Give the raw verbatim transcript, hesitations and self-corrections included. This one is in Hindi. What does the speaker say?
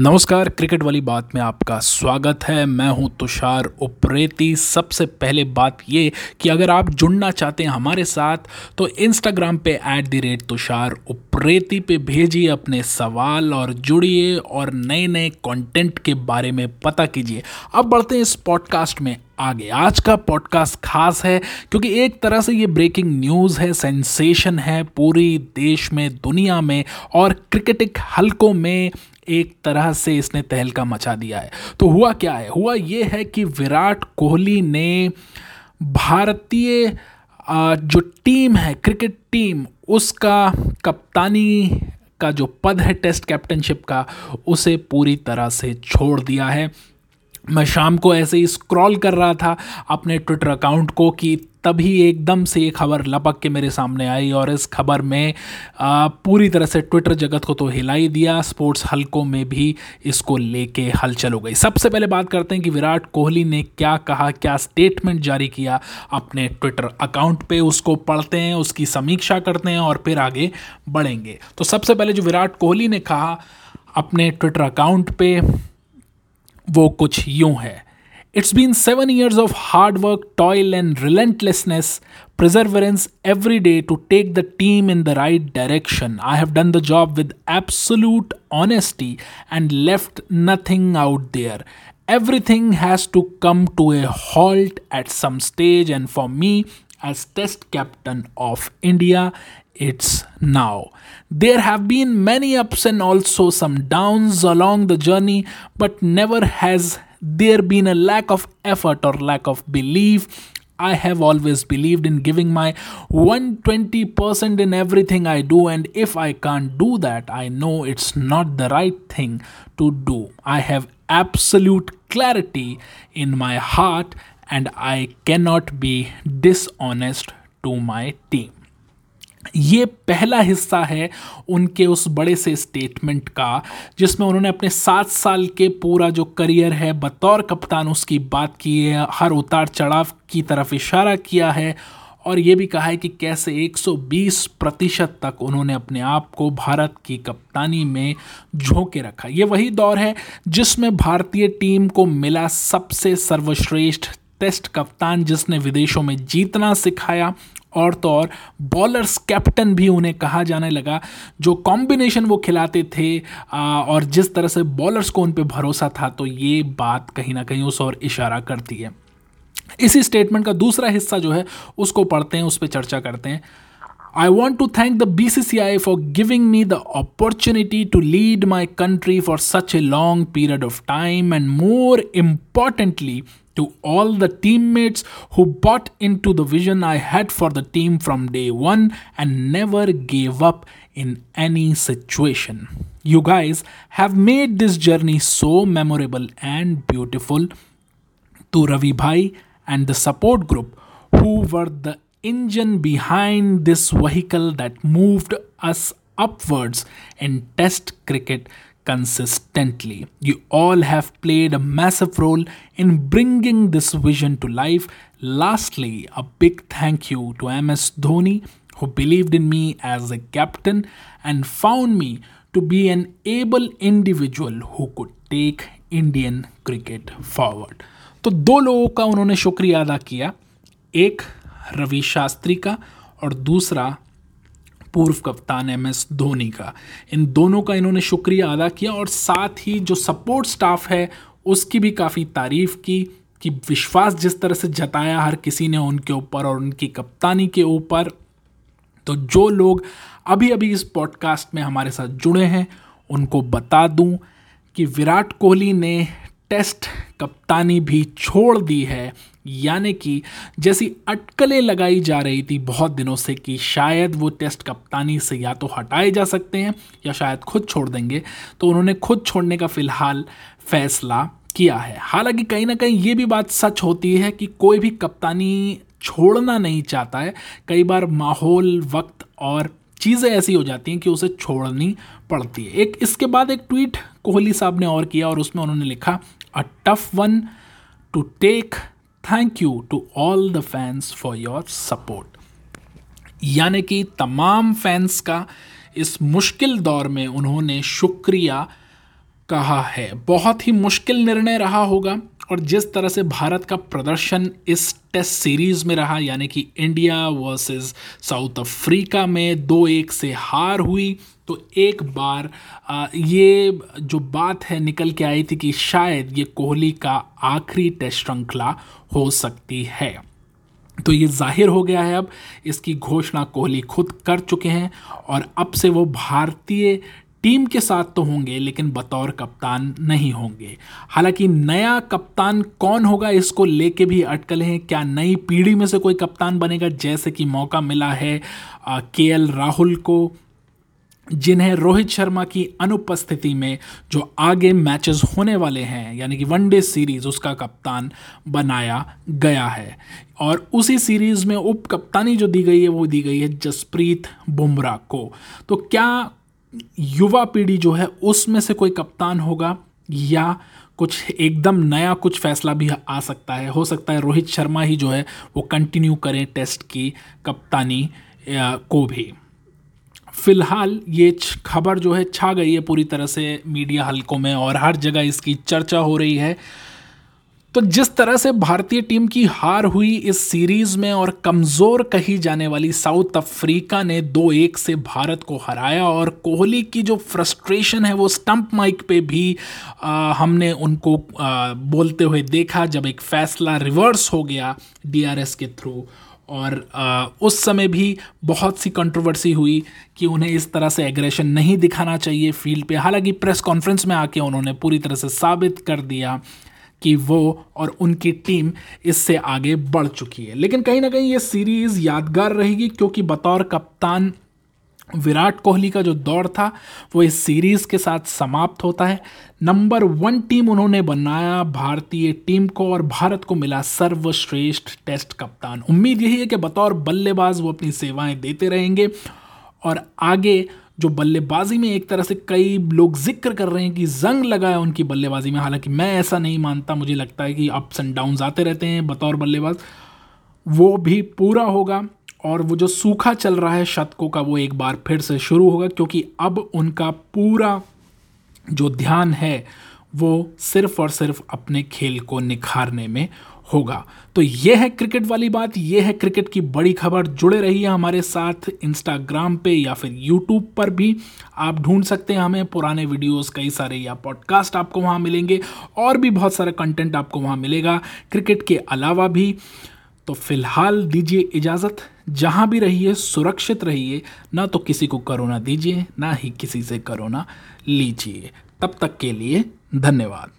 नमस्कार, क्रिकेट वाली बात में आपका स्वागत है। मैं हूं तुषार उप्रेती। सबसे पहले बात ये कि अगर आप जुड़ना चाहते हैं हमारे साथ तो इंस्टाग्राम पे at the rate Tushar Upreti पे भेजिए अपने सवाल और जुड़िए और नए नए कंटेंट के बारे में पता कीजिए। अब बढ़ते हैं इस पॉडकास्ट में आगे। आज का पॉडकास्ट खास है क्योंकि एक तरह से ये ब्रेकिंग न्यूज़ है, सेंसेशन है पूरी देश में, दुनिया में और क्रिकेटिक हलकों में। एक तरह से इसने तहलका मचा दिया है। तो हुआ क्या है? हुआ ये है कि विराट कोहली ने भारतीय जो टीम है, क्रिकेट टीम, उसका कप्तानी का जो पद है टेस्ट कैप्टनशिप का, उसे पूरी तरह से छोड़ दिया है। मैं शाम को ऐसे ही स्क्रॉल कर रहा था अपने ट्विटर अकाउंट को कि तभी एकदम से ये खबर लपक के मेरे सामने आई और इस खबर में आ, पूरी तरह से ट्विटर जगत को तो हिला ही दिया। स्पोर्ट्स हलकों में भी इसको लेके हलचल हो गई। सबसे पहले बात करते हैं कि विराट कोहली ने क्या कहा, क्या स्टेटमेंट जारी किया अपने ट्विटर अकाउंट पे। उसको पढ़ते हैं, उसकी समीक्षा करते हैं और फिर आगे बढ़ेंगे। तो सबसे पहले जो विराट कोहली ने कहा अपने ट्विटर अकाउंट पे वो कुछ यूं है। It's been seven years of hard work, toil and relentlessness, perseverance every day to take the team in the right direction. I have done the job with absolute honesty and left nothing out there. Everything has to come to a halt at some stage and for me as test captain of India, it's now. There have been many ups and also some downs along the journey, but never has there been a lack of effort or lack of belief. I have always believed in giving my one hundred twenty percent in everything I do, and if I can't do that, I know it's not the right thing to do. I have absolute clarity in my heart and I cannot be dishonest to my team. ये पहला हिस्सा है उनके उस बड़े से स्टेटमेंट का जिसमें उन्होंने अपने सात साल के पूरा जो करियर है बतौर कप्तान उसकी बात की है, हर उतार चढ़ाव की तरफ इशारा किया है और ये भी कहा है कि कैसे एक सौ बीस प्रतिशत तक उन्होंने अपने आप को भारत की कप्तानी में झोंके रखा। ये वही दौर है जिसमें भारतीय टीम को मिला सबसे सर्वश्रेष्ठ टेस्ट कप्तान जिसने विदेशों में जीतना सिखाया और तो और बॉलर्स कैप्टन भी उन्हें कहा जाने लगा। जो कॉम्बिनेशन वो खिलाते थे और जिस तरह से बॉलर्स को उन पे भरोसा था, तो ये बात कहीं ना कहीं उस ओर इशारा करती है। इसी स्टेटमेंट का दूसरा हिस्सा जो है उसको पढ़ते हैं, उस पर चर्चा करते हैं। I want to thank the B C C I for giving me the opportunity to lead my country for such a long period of time and more importantly to all the teammates who bought into the vision I had for the team from day one and never gave up in any situation. You guys have made this journey so memorable and beautiful. To Ravi Bhai and the support group who were the engine behind this vehicle that moved us upwards in test cricket consistently. You all have played a massive role in bringing this vision to life. Lastly, a big thank you to M S Dhoni who believed in me as a captain and found me to be an able individual who could take Indian cricket forward. तो दो लोगों का उन्होंने शुक्रिया अदा किया, एक रवि शास्त्री का और दूसरा पूर्व कप्तान एम एस धोनी का। इन दोनों का इन्होंने शुक्रिया अदा किया और साथ ही जो सपोर्ट स्टाफ है उसकी भी काफ़ी तारीफ़ की कि विश्वास जिस तरह से जताया हर किसी ने उनके ऊपर और उनकी कप्तानी के ऊपर। तो जो लोग अभी अभी इस पॉडकास्ट में हमारे साथ जुड़े हैं उनको बता दूं कि विराट कोहली ने टेस्ट कप्तानी भी छोड़ दी है। यानी कि जैसी अटकलें लगाई जा रही थी बहुत दिनों से कि शायद वो टेस्ट कप्तानी से या तो हटाए जा सकते हैं या शायद खुद छोड़ देंगे, तो उन्होंने खुद छोड़ने का फ़िलहाल फैसला किया है। हालांकि कहीं ना कहीं ये भी बात सच होती है कि कोई भी कप्तानी छोड़ना नहीं चाहता है। कई बार माहौल, वक्त और चीज़ें ऐसी हो जाती हैं कि उसे छोड़नी पड़ती है। एक इसके बाद एक ट्वीट कोहली साहब ने और किया और उसमें उन्होंने लिखा a tough one to take, thank you to all the fans for your support. यानी कि तमाम फैंस का इस मुश्किल दौर में उन्होंने शुक्रिया कहा है। बहुत ही मुश्किल निर्णय रहा होगा, और जिस तरह से भारत का प्रदर्शन इस टेस्ट सीरीज़ में रहा, यानी कि इंडिया वर्सेस साउथ अफ्रीका में दो एक से हार हुई, तो एक बार ये जो बात है निकल के आई थी कि शायद ये कोहली का आखिरी टेस्ट श्रृंखला हो सकती है, तो ये जाहिर हो गया है। अब इसकी घोषणा कोहली खुद कर चुके हैं, और अब से वो भारतीय टीम के साथ तो होंगे लेकिन बतौर कप्तान नहीं होंगे। हालांकि नया कप्तान कौन होगा इसको लेके भी अटकल हैं। क्या नई पीढ़ी में से कोई कप्तान बनेगा, जैसे कि मौका मिला है केएल राहुल को, जिन्हें रोहित शर्मा की अनुपस्थिति में जो आगे मैचेस होने वाले हैं यानी कि वनडे सीरीज़, उसका कप्तान बनाया गया है। और उसी सीरीज़ में उप कप्तानी जो दी गई है वो दी गई है जसप्रीत बुमराह को। तो क्या युवा पीढ़ी जो है उसमें से कोई कप्तान होगा, या कुछ एकदम नया कुछ फैसला भी आ सकता है? हो सकता है रोहित शर्मा ही जो है वो कंटिन्यू करें टेस्ट की कप्तानी को भी। फिलहाल ये खबर जो है छा गई है पूरी तरह से मीडिया हलकों में, और हर जगह इसकी चर्चा हो रही है। तो जिस तरह से भारतीय टीम की हार हुई इस सीरीज़ में, और कमज़ोर कही जाने वाली साउथ अफ्रीका ने दो एक से भारत को हराया, और कोहली की जो फ्रस्ट्रेशन है वो स्टंप माइक पे भी आ, हमने उनको आ, बोलते हुए देखा, जब एक फैसला रिवर्स हो गया डीआरएस के थ्रू। और आ, उस समय भी बहुत सी कंट्रोवर्सी हुई कि उन्हें इस तरह से एग्रेशन नहीं दिखाना चाहिए फील्ड पे। हालांकि प्रेस कॉन्फ्रेंस में आके उन्होंने पूरी तरह से साबित कर दिया कि वो और उनकी टीम इससे आगे बढ़ चुकी है। लेकिन कहीं ना कहीं ये सीरीज़ यादगार रहेगी, क्योंकि बतौर कप्तान विराट कोहली का जो दौर था वो इस सीरीज़ के साथ समाप्त होता है। नंबर वन टीम उन्होंने बनाया भारतीय टीम को, और भारत को मिला सर्वश्रेष्ठ टेस्ट कप्तान। उम्मीद यही है कि बतौर बल्लेबाज वो अपनी सेवाएं देते रहेंगे, और आगे जो बल्लेबाजी में एक तरह से कई लोग जिक्र कर रहे हैं कि जंग लगा है उनकी बल्लेबाजी में, हालांकि मैं ऐसा नहीं मानता। मुझे लगता है कि अप्स एंड डाउन्स आते रहते हैं बतौर बल्लेबाज, वो भी पूरा होगा, और वो जो सूखा चल रहा है शतकों का वो एक बार फिर से शुरू होगा, क्योंकि अब उनका पूरा जो ध्यान है वो सिर्फ और सिर्फ अपने खेल को निखारने में होगा। तो ये है क्रिकेट वाली बात, ये है क्रिकेट की बड़ी खबर। जुड़े रहिए हमारे साथ इंस्टाग्राम पे या फिर यूट्यूब पर भी आप ढूंढ सकते हैं हमें। पुराने वीडियोस कई सारे या पॉडकास्ट आपको वहाँ मिलेंगे, और भी बहुत सारा कंटेंट आपको वहाँ मिलेगा क्रिकेट के अलावा भी। तो फिलहाल दीजिए इजाज़त, जहाँ भी रहिए सुरक्षित रहिए, ना तो किसी को कोरोना दीजिए ना ही किसी से कोरोना लीजिए। तब तक के लिए धन्यवाद।